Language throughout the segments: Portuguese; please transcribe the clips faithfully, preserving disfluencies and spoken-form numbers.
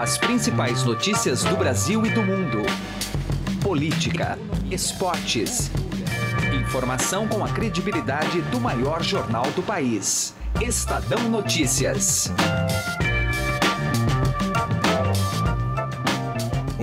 As principais notícias do Brasil e do mundo. Política, esportes. Informação com a credibilidade do maior jornal do país. Estadão Notícias.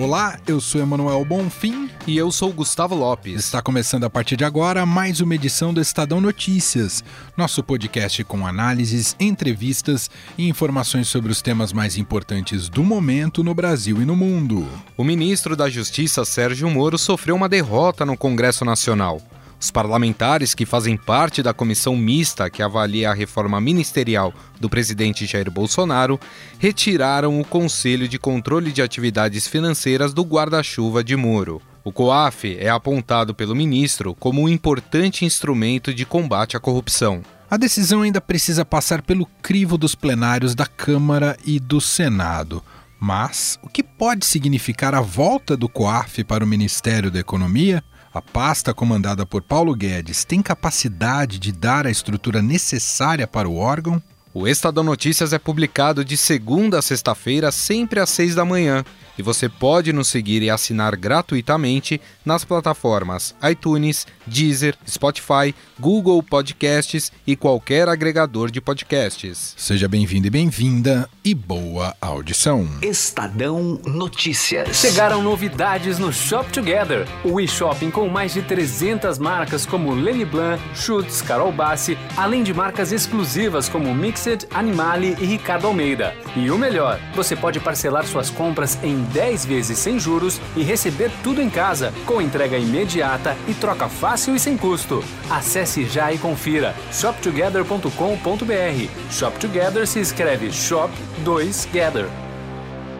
Olá, eu sou Emanuel Bonfim. E eu sou Gustavo Lopes. Está começando a partir de agora mais uma edição do Estadão Notícias, nosso podcast com análises, entrevistas e informações sobre os temas mais importantes do momento no Brasil e no mundo. O ministro da Justiça, Sérgio Moro, sofreu uma derrota no Congresso Nacional. Os parlamentares que fazem parte da comissão mista que avalia a reforma ministerial do presidente Jair Bolsonaro retiraram o Conselho de Controle de Atividades Financeiras do guarda-chuva de Moro. O COAF é apontado pelo ministro como um importante instrumento de combate à corrupção. A decisão ainda precisa passar pelo crivo dos plenários da Câmara e do Senado. Mas o que pode significar a volta do COAF para o Ministério da Economia? A pasta comandada por Paulo Guedes tem capacidade de dar a estrutura necessária para o órgão? O Estadão Notícias é publicado de segunda a sexta-feira, sempre às seis da manhã. E você pode nos seguir e assinar gratuitamente nas plataformas iTunes, Deezer, Spotify, Google Podcasts e qualquer agregador de podcasts. Seja bem-vindo e bem-vinda e boa audição. Estadão Notícias. Chegaram novidades no Shop Together, o e-shopping com mais de trezentas marcas como Lenny Blanc, Schutz, Carol Basse, além de marcas exclusivas como Mix, Animali e Ricardo Almeida. E o melhor, você pode parcelar suas compras em dez vezes sem juros e receber tudo em casa, com entrega imediata e troca fácil e sem custo. Acesse já e confira shop together ponto com ponto b r. Shop Together se escreve Shop dois Gather.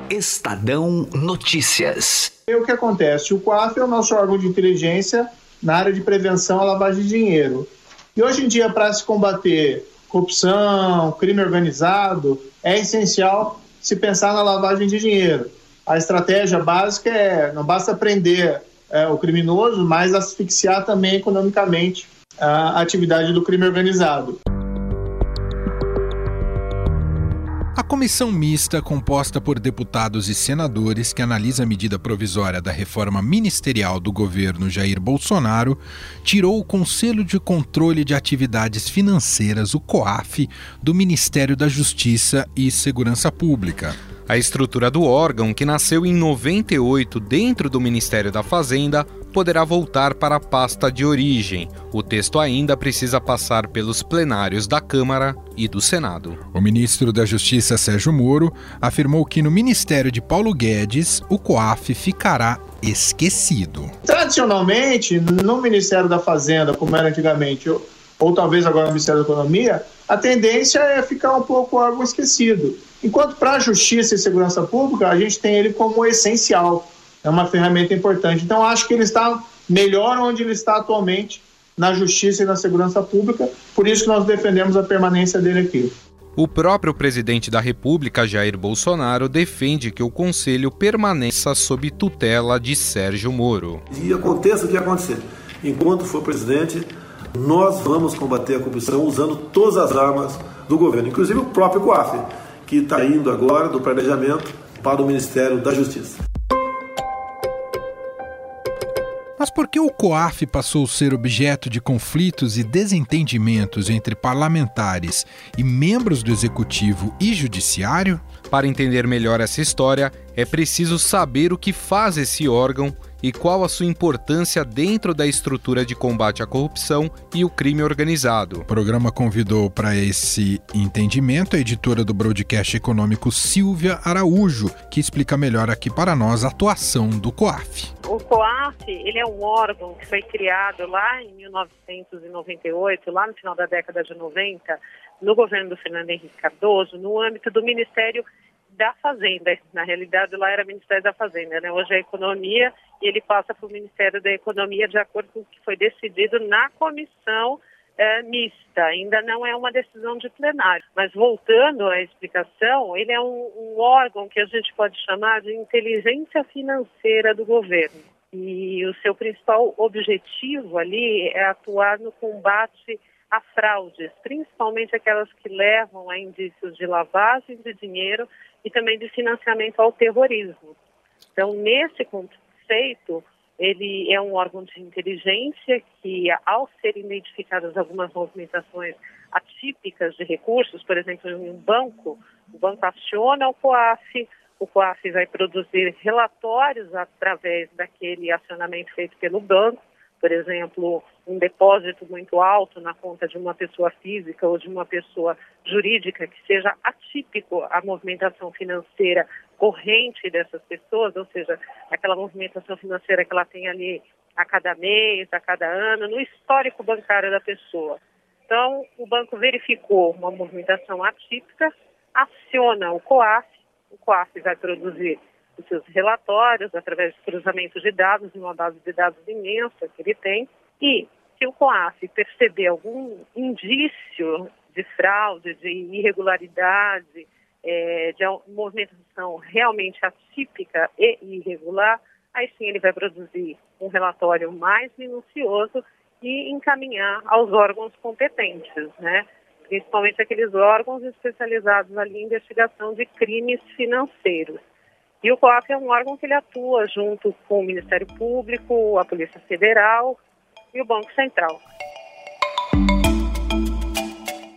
Estadão Notícias. É o que acontece. O COAF é o nosso órgão de inteligência na área de prevenção à lavagem de dinheiro. E hoje em dia, para se combater corrupção, crime organizado, é essencial se pensar na lavagem de dinheiro. A estratégia básica é, não basta prender é, o criminoso, mas asfixiar também economicamente a atividade do crime organizado. A comissão mista, composta por deputados e senadores, que analisa a medida provisória da reforma ministerial do governo Jair Bolsonaro, tirou o Conselho de Controle de Atividades Financeiras, o COAF, do Ministério da Justiça e Segurança Pública. A estrutura do órgão, que nasceu em noventa e oito dentro do Ministério da Fazenda, poderá voltar para a pasta de origem. O texto ainda precisa passar pelos plenários da Câmara e do Senado. O ministro da Justiça, Sérgio Moro, afirmou que no Ministério de Paulo Guedes, o COAF ficará esquecido. Tradicionalmente, no Ministério da Fazenda, como era antigamente, ou, ou talvez agora no Ministério da Economia, a tendência é ficar um pouco o órgão esquecido. Enquanto para a Justiça e Segurança Pública, a gente tem ele como essencial, é uma ferramenta importante. Então, acho que ele está melhor onde ele está atualmente, na Justiça e na Segurança Pública, por isso que nós defendemos a permanência dele aqui. O próprio presidente da República, Jair Bolsonaro, defende que o Conselho permaneça sob tutela de Sérgio Moro. E aconteça o que acontecer, enquanto for presidente, nós vamos combater a corrupção usando todas as armas do governo, inclusive o próprio COAF, que está indo agora do planejamento para o Ministério da Justiça. Mas por que o COAF passou a ser objeto de conflitos e desentendimentos entre parlamentares e membros do Executivo e Judiciário? Para entender melhor essa história, é preciso saber o que faz esse órgão e qual a sua importância dentro da estrutura de combate à corrupção e o crime organizado. O programa convidou para esse entendimento a editora do Broadcast Econômico, Silvia Araújo, que explica melhor aqui para nós a atuação do COAF. O COAF, ele é um órgão que foi criado lá em mil novecentos e noventa e oito, lá no final da década de noventa, no governo do Fernando Henrique Cardoso, no âmbito do Ministério da Fazenda. Na realidade, lá era Ministério da Fazenda, né? Hoje é Economia e ele passa para o Ministério da Economia de acordo com o que foi decidido na comissão eh, mista. Ainda não é uma decisão de plenário. Mas voltando à explicação, ele é um, um órgão que a gente pode chamar de inteligência financeira do governo. E o seu principal objetivo ali é atuar no combate a fraudes, principalmente aquelas que levam a indícios de lavagem de dinheiro e também de financiamento ao terrorismo. Então, nesse conceito, ele é um órgão de inteligência que, ao serem identificadas algumas movimentações atípicas de recursos, por exemplo, em um banco, o banco aciona o COAF, o COAF vai produzir relatórios através daquele acionamento feito pelo banco, por exemplo, um depósito muito alto na conta de uma pessoa física ou de uma pessoa jurídica que seja atípico à movimentação financeira corrente dessas pessoas, ou seja, aquela movimentação financeira que ela tem ali a cada mês, a cada ano, no histórico bancário da pessoa. Então, o banco verificou uma movimentação atípica, aciona o COAF, o COAF vai produzir os seus relatórios através de cruzamento de dados, uma base de dados imensa que ele tem, e se o COAF perceber algum indício de fraude, de irregularidade, é, de movimentação realmente atípica e irregular, aí sim ele vai produzir um relatório mais minucioso e encaminhar aos órgãos competentes, né? Principalmente aqueles órgãos especializados ali em investigação de crimes financeiros. E o COAF é um órgão que ele atua junto com o Ministério Público, a Polícia Federal e o Banco Central.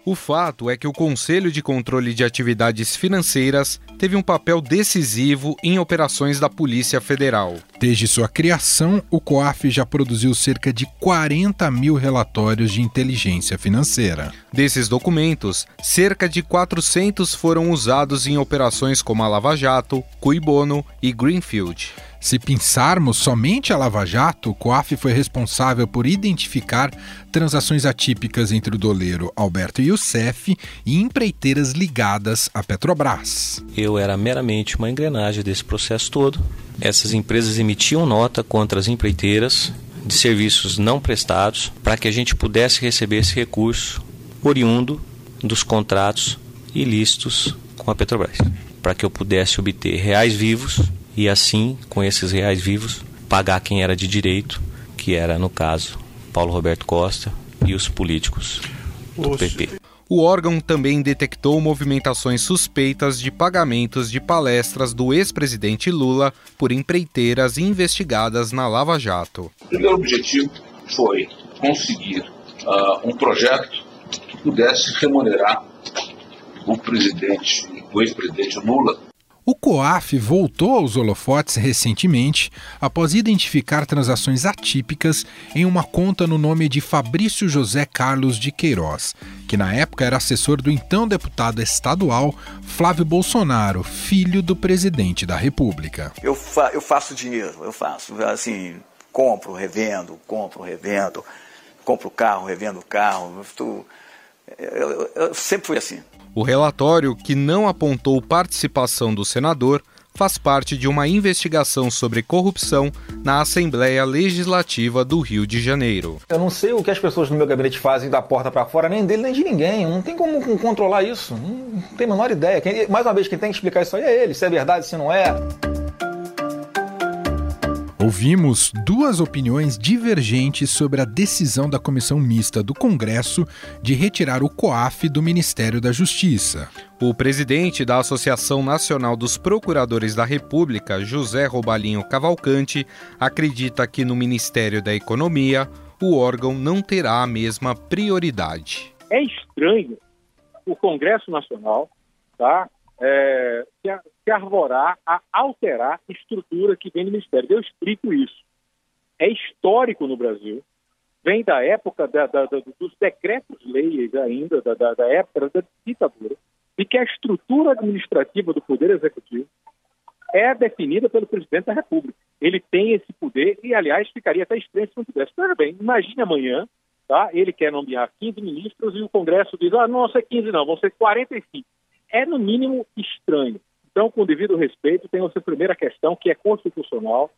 O fato é que o Conselho de Controle de Atividades Financeiras teve um papel decisivo em operações da Polícia Federal. Desde sua criação, o COAF já produziu cerca de quarenta mil relatórios de inteligência financeira. Desses documentos, cerca de quatrocentos foram usados em operações como a Lava Jato, Cui Bono e Greenfield. Se pensarmos somente a Lava Jato, o COAF foi responsável por identificar transações atípicas entre o doleiro Alberto Youssef e empreiteiras ligadas à Petrobras. Eu era meramente uma engrenagem desse processo todo. Essas empresas emitiam nota contra as empreiteiras de serviços não prestados para que a gente pudesse receber esse recurso oriundo dos contratos ilícitos com a Petrobras, para que eu pudesse obter reais vivos e assim, com esses reais vivos, pagar quem era de direito, que era, no caso, Paulo Roberto Costa e os políticos do P P. O órgão também detectou movimentações suspeitas de pagamentos de palestras do ex-presidente Lula por empreiteiras investigadas na Lava Jato. O primeiro objetivo foi conseguir uh, um projeto que pudesse remunerar o presidente, o ex-presidente Lula. O COAF voltou aos holofotes recentemente após identificar transações atípicas em uma conta no nome de Fabrício José Carlos de Queiroz, que na época era assessor do então deputado estadual Flávio Bolsonaro, filho do presidente da República. Eu, fa- eu faço dinheiro, eu faço, assim, compro, revendo, compro, revendo, compro carro, revendo carro, eu, tô, eu, eu, eu sempre fui assim. O relatório, que não apontou participação do senador, faz parte de uma investigação sobre corrupção na Assembleia Legislativa do Rio de Janeiro. Eu não sei o que as pessoas no meu gabinete fazem da porta para fora, nem dele, nem de ninguém. Não tem como controlar isso, não tem a menor ideia. Quem, mais uma vez, quem tem que explicar isso aí é ele, se é verdade, se não é. Ouvimos duas opiniões divergentes sobre a decisão da Comissão Mista do Congresso de retirar o COAF do Ministério da Justiça. O presidente da Associação Nacional dos Procuradores da República, José Robalinho Cavalcante, acredita que no Ministério da Economia o órgão não terá a mesma prioridade. É estranho o Congresso Nacional, tá? É, se arvorar a alterar a estrutura que vem do Ministério. Eu explico isso. É histórico no Brasil, vem da época da, da, da, dos decretos-leis ainda, da, da, da época da ditadura, de que a estrutura administrativa do Poder Executivo é definida pelo Presidente da República. Ele tem esse poder e, aliás, ficaria até estranho se não tivesse. Mas, bem, imagine amanhã, tá? Ele quer nomear quinze ministros e o Congresso diz, ah, não, não é quinze não, vão ser quarenta e cinco. É, no mínimo, estranho. Então, com devido respeito, tem a sua primeira questão, que é constitucional.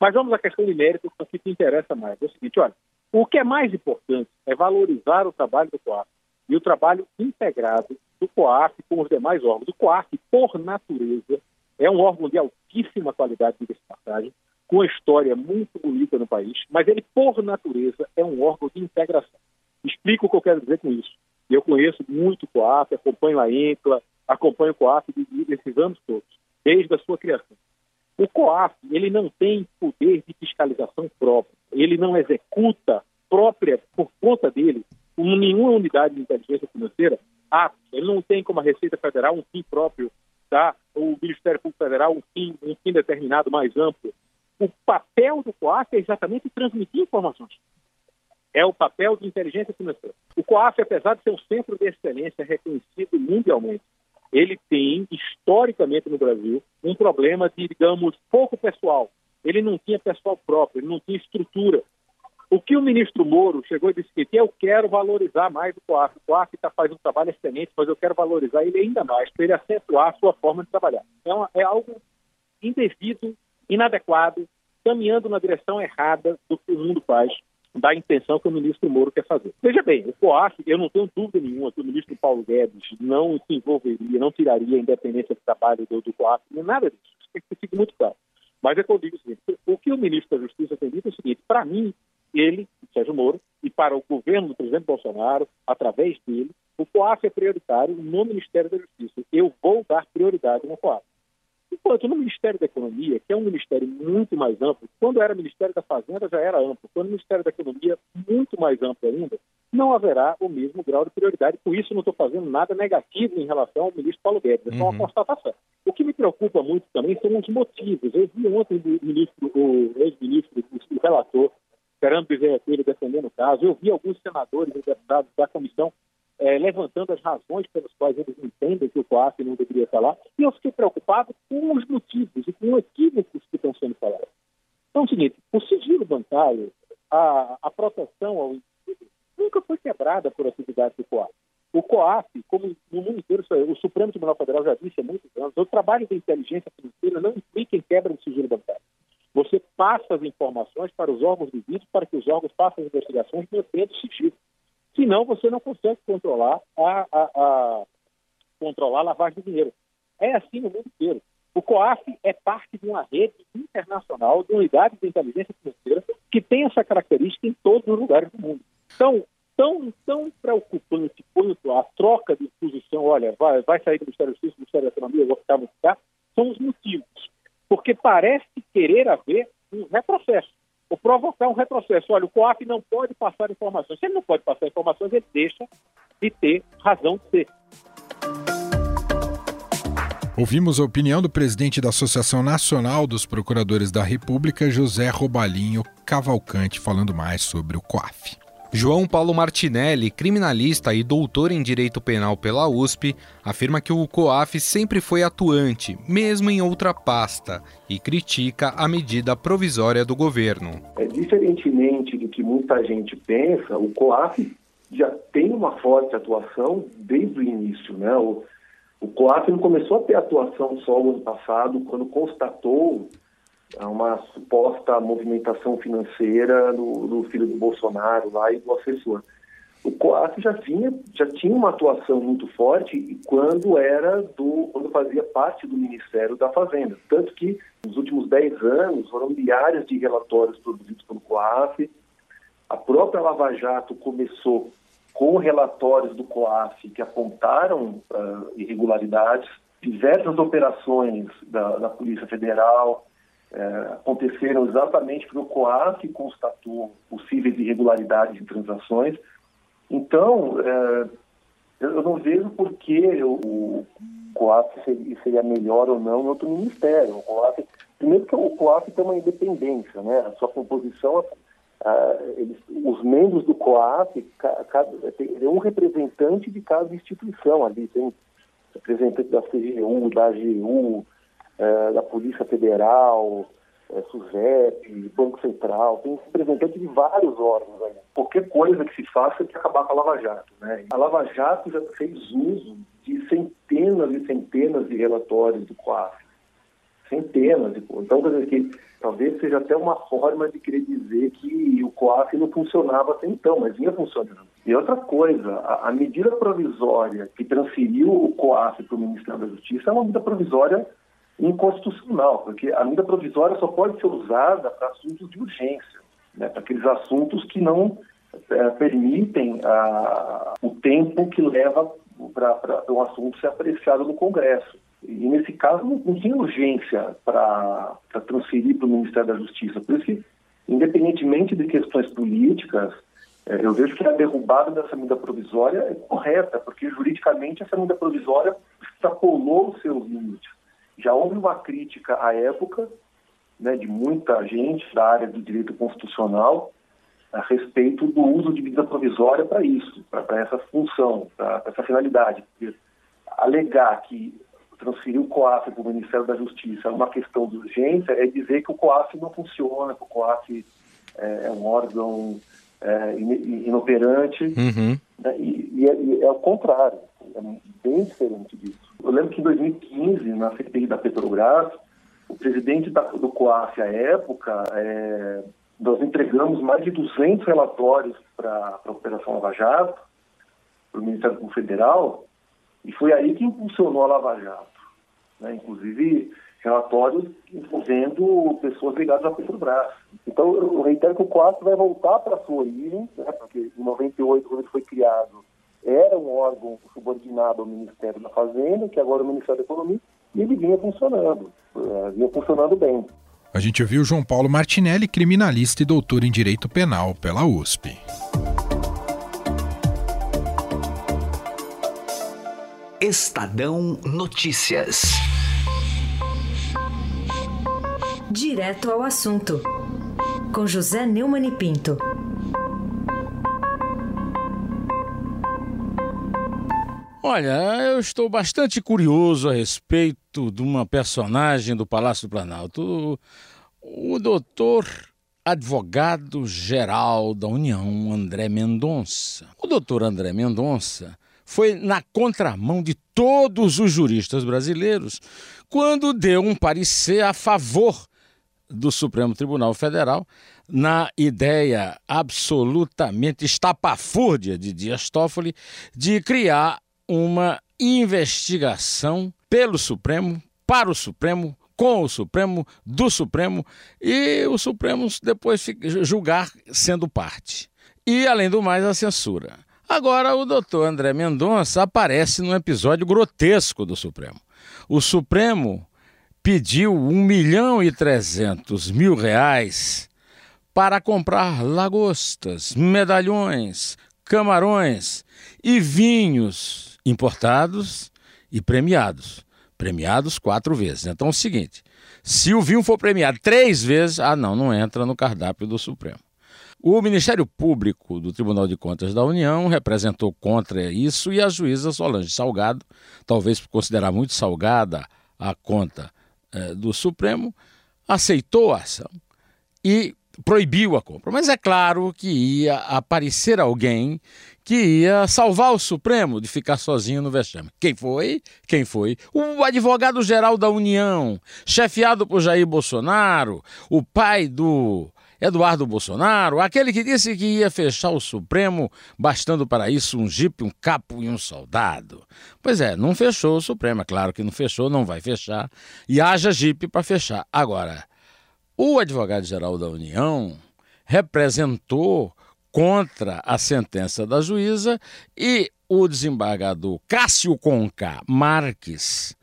Mas vamos à questão de mérito, que te interessa mais. É o seguinte, olha, o que é mais importante é valorizar o trabalho do COAF e o trabalho integrado do COAF com os demais órgãos. O COAF, por natureza, é um órgão de altíssima qualidade de passagem, com uma história muito bonita no país, mas ele, por natureza, é um órgão de integração. Explico o que eu quero dizer com isso. Eu conheço muito o COAF, acompanho a ENCLA, acompanha o C O A F desses anos todos, desde a sua criação. O C O A F, ele não tem poder de fiscalização próprio, ele não executa própria, por conta dele, nenhuma unidade de inteligência financeira, atos. Ele não tem como a Receita Federal um fim próprio, tá? O Ministério Público Federal um fim, um fim determinado mais amplo. O papel do C O A F é exatamente transmitir informações. É o papel de inteligência financeira. O C O A F, apesar de ser um centro de excelência reconhecido mundialmente, ele tem, historicamente no Brasil, um problema de, digamos, pouco pessoal. Ele não tinha pessoal próprio, ele não tinha estrutura. O que o ministro Moro chegou e disse que eu quero valorizar mais o C O A F. O C O A F tá, faz um trabalho excelente, mas eu quero valorizar ele ainda mais, para ele acentuar a sua forma de trabalhar. É, uma, é algo indevido, inadequado, caminhando na direção errada do que o mundo faz, da intenção que o ministro Moro quer fazer. Veja bem, o C O A F, eu não tenho dúvida nenhuma que o ministro Paulo Guedes não se envolveria, não tiraria a independência do trabalho do, do C O A F, nem nada disso. Isso tem que ficar muito claro. Mas é que eu digo o seguinte, o que o ministro da Justiça tem dito é o seguinte, para mim, ele, Sérgio Moro, e para o governo do presidente Bolsonaro, através dele, o C O A F é prioritário no Ministério da Justiça. Eu vou dar prioridade no C O A F. Enquanto no Ministério da Economia, que é um ministério muito mais amplo, quando era Ministério da Fazenda já era amplo, quando o Ministério da Economia muito mais amplo ainda, não haverá o mesmo grau de prioridade. Por isso, não estou fazendo nada negativo em relação ao ministro Paulo Guedes, é só uma uhum. constatação. O que me preocupa muito também são os motivos. Eu vi ontem o ministro, o ex-ministro, o relator, Fernando Henrique Cardoso, defendendo o caso. Eu vi alguns senadores e deputados da comissão É, levantando as razões pelas quais eles entendem que o C O A F não deveria falar, e eu fiquei preocupado com os motivos e com os equívocos que estão sendo falados. Então, é o seguinte, o sigilo bancário, a, a proteção ao indivíduo, nunca foi quebrada por atividade do C O A F. O C O A F, como no mundo inteiro, o Supremo Tribunal Federal já disse há muitos anos, o trabalho de inteligência financeira não implica em quebra do sigilo bancário. Você passa as informações para os órgãos devidos para que os órgãos façam as investigações mantendo o sigilo. Senão, você não consegue controlar a, a, a, controlar a lavagem de dinheiro. É assim no mundo inteiro. O C O A F é parte de uma rede internacional de unidades de inteligência financeira que tem essa característica em todos os lugares do mundo. Então, tão, tão preocupante quanto a troca de posição, olha, vai, vai sair do Ministério da Justiça, do Ministério da Economia, eu vou ficar, vou ficar, são os motivos. Porque parece querer haver um retrocesso. Ou provocar um retrocesso. Olha, o C O A F não pode passar informações. Se ele não pode passar informações, ele deixa de ter razão de ser. Ouvimos a opinião do presidente da Associação Nacional dos Procuradores da República, José Robalinho Cavalcante, falando mais sobre o C O A F. João Paulo Martinelli, criminalista e doutor em Direito Penal pela U S P, afirma que o C O A F sempre foi atuante, mesmo em outra pasta, e critica a medida provisória do governo. É, diferentemente do que muita gente pensa, o C O A F já tem uma forte atuação desde o início, né? O, o C O A F não começou a ter atuação só no ano passado, quando constatou a uma suposta movimentação financeira do, do filho do Bolsonaro lá e do assessor. O C O A F já tinha, já tinha uma atuação muito forte e quando, era do, quando fazia parte do Ministério da Fazenda. Tanto que, nos últimos dez anos, foram milhares de relatórios produzidos pelo C O A F. A própria Lava Jato começou com relatórios do C O A F que apontaram uh, irregularidades. Diversas operações da, da Polícia Federal É, aconteceram exatamente porque o C O A F constatou possíveis irregularidades em transações. Então, é, eu não vejo por que o C O A F seria, seria melhor ou não em outro ministério. O C O A F, primeiro que o C O A F tem uma independência, né? A sua composição, a, eles, os membros do C O A F, cada, tem um representante de cada instituição ali, tem representante da C G U, da A G U, É, da Polícia Federal, é, SUSEP, Banco Central, tem representante de vários órgãos ali. Qualquer coisa que se faça tem que acabar com a Lava Jato, né? A Lava Jato já fez uso de centenas e centenas de relatórios do C O A F. Centenas de coisas. Então, quer dizer que talvez seja até uma forma de querer dizer que o C O A F não funcionava até então, mas vinha funcionando. E outra coisa, a, a medida provisória que transferiu o C O A F para o Ministério da Justiça é uma medida provisória inconstitucional, porque a medida provisória só pode ser usada para assuntos de urgência, né? Para aqueles assuntos que não é, permitem a, o tempo que leva para um assunto ser apreciado no Congresso. E, nesse caso, não, não tinha urgência para transferir para o Ministério da Justiça. Por isso que, independentemente de questões políticas, é, eu vejo que a derrubada dessa medida provisória é correta, porque, juridicamente, essa medida provisória extrapolou os seus limites. Já houve uma crítica à época, né, de muita gente da área do direito constitucional, a respeito do uso de medida provisória para isso, para essa função, para essa finalidade. Porque alegar que transferir o COAF para o Ministério da Justiça é uma questão de urgência é dizer que o COAF não funciona, que o COAF é um órgão é, inoperante, uhum. né? e, e, é, e é o contrário, é bem diferente disso. Eu lembro que em dois mil e quinze, na C P I da Petrobras, o presidente da, do COAF, à época, é, nós entregamos mais de duzentos relatórios para a Operação Lava Jato, para o Ministério Público Federal, e foi aí que impulsionou a Lava Jato, né? Inclusive relatórios envolvendo pessoas ligadas à Petrobras. Então, eu reitero que o COAF vai voltar para a sua origem, né? Porque em noventa e oito, quando ele foi criado, era um órgão subordinado ao Ministério da Fazenda, que agora é o Ministério da Economia, e ele vinha funcionando, vinha funcionando bem. A gente ouviu João Paulo Martinelli, criminalista e doutor em Direito Penal pela U S P. Estadão Notícias. Direto ao assunto, com José Neumann e Pinto. Olha, eu estou bastante curioso a respeito de uma personagem do Palácio do Planalto, o doutor advogado-geral da União, André Mendonça. O doutor André Mendonça foi na contramão de todos os juristas brasileiros quando deu um parecer a favor do Supremo Tribunal Federal na ideia absolutamente estapafúrdia de Dias Toffoli de criar uma investigação pelo Supremo, para o Supremo, com o Supremo, do Supremo, e o Supremo depois julgar sendo parte. E, além do mais, a censura. Agora, o doutor André Mendonça aparece num episódio grotesco do Supremo. O Supremo pediu um milhão e trezentos mil reais para comprar lagostas, medalhões, camarões e vinhos importados e premiados. Premiados quatro vezes. Então é o seguinte, se o vinho for premiado três vezes, ah não, não entra no cardápio do Supremo. O Ministério Público do Tribunal de Contas da União representou contra isso e a juíza Solange Salgado, talvez por considerar muito salgada a conta eh, do Supremo, aceitou a ação e proibiu a compra. Mas é claro que ia aparecer alguém que ia salvar o Supremo de ficar sozinho no vexame. Quem foi? Quem foi? O advogado-geral da União, chefiado por Jair Bolsonaro, o pai do Eduardo Bolsonaro, aquele que disse que ia fechar o Supremo, bastando para isso um jipe, um capo e um soldado. Pois é, não fechou o Supremo, é claro que não fechou, não vai fechar, e haja jipe para fechar. Agora, o advogado-geral da União representou contra a sentença da juíza e o desembargador Cássio Conká Marques,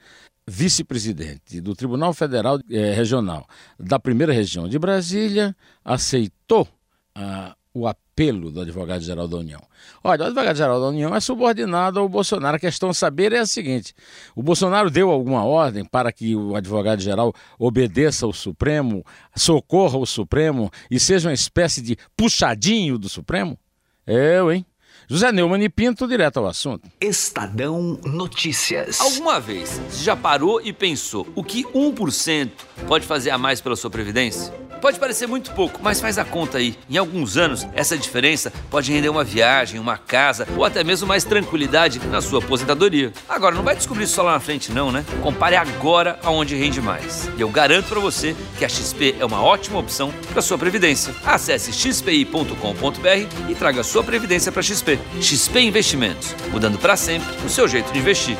vice-presidente do Tribunal Federal eh, Regional da Primeira Região de Brasília, aceitou ah, o apelo do advogado-geral da União. Olha, o advogado-geral da União é subordinado ao Bolsonaro. A questão de saber é a seguinte, o Bolsonaro deu alguma ordem para que o advogado-geral obedeça ao Supremo, socorra o Supremo e seja uma espécie de puxadinho do Supremo? Eu, hein? José Neumann e Pinto, direto ao assunto. Estadão Notícias. Alguma vez você já parou e pensou o que um por cento pode fazer a mais pela sua previdência? Pode parecer muito pouco, mas faz a conta aí. Em alguns anos, essa diferença pode render uma viagem, uma casa ou até mesmo mais tranquilidade na sua aposentadoria. Agora, não vai descobrir isso só lá na frente não, né? Compare agora aonde rende mais. E eu garanto pra você que a X P é uma ótima opção pra sua previdência. Acesse x p i ponto com ponto b r e traga a sua previdência pra X P. X P Investimentos, mudando pra sempre o seu jeito de investir.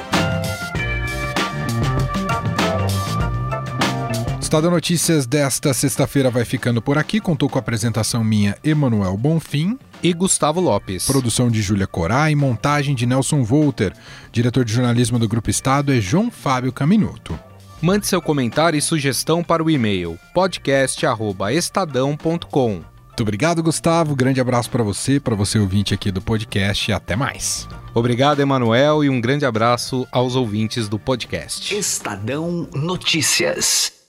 Estadão Notícias desta sexta-feira vai ficando por aqui. Contou com a apresentação minha, Emanuel Bonfim. E Gustavo Lopes. Produção de Júlia Corá e montagem de Nelson Volter. Diretor de jornalismo do Grupo Estado é João Fábio Caminuto. Mande seu comentário e sugestão para o e-mail podcast arroba estadão ponto com. Muito obrigado, Gustavo. Grande abraço para você, para você ouvinte aqui do podcast. E até mais. Obrigado, Emanuel, e um grande abraço aos ouvintes do podcast. Estadão Notícias.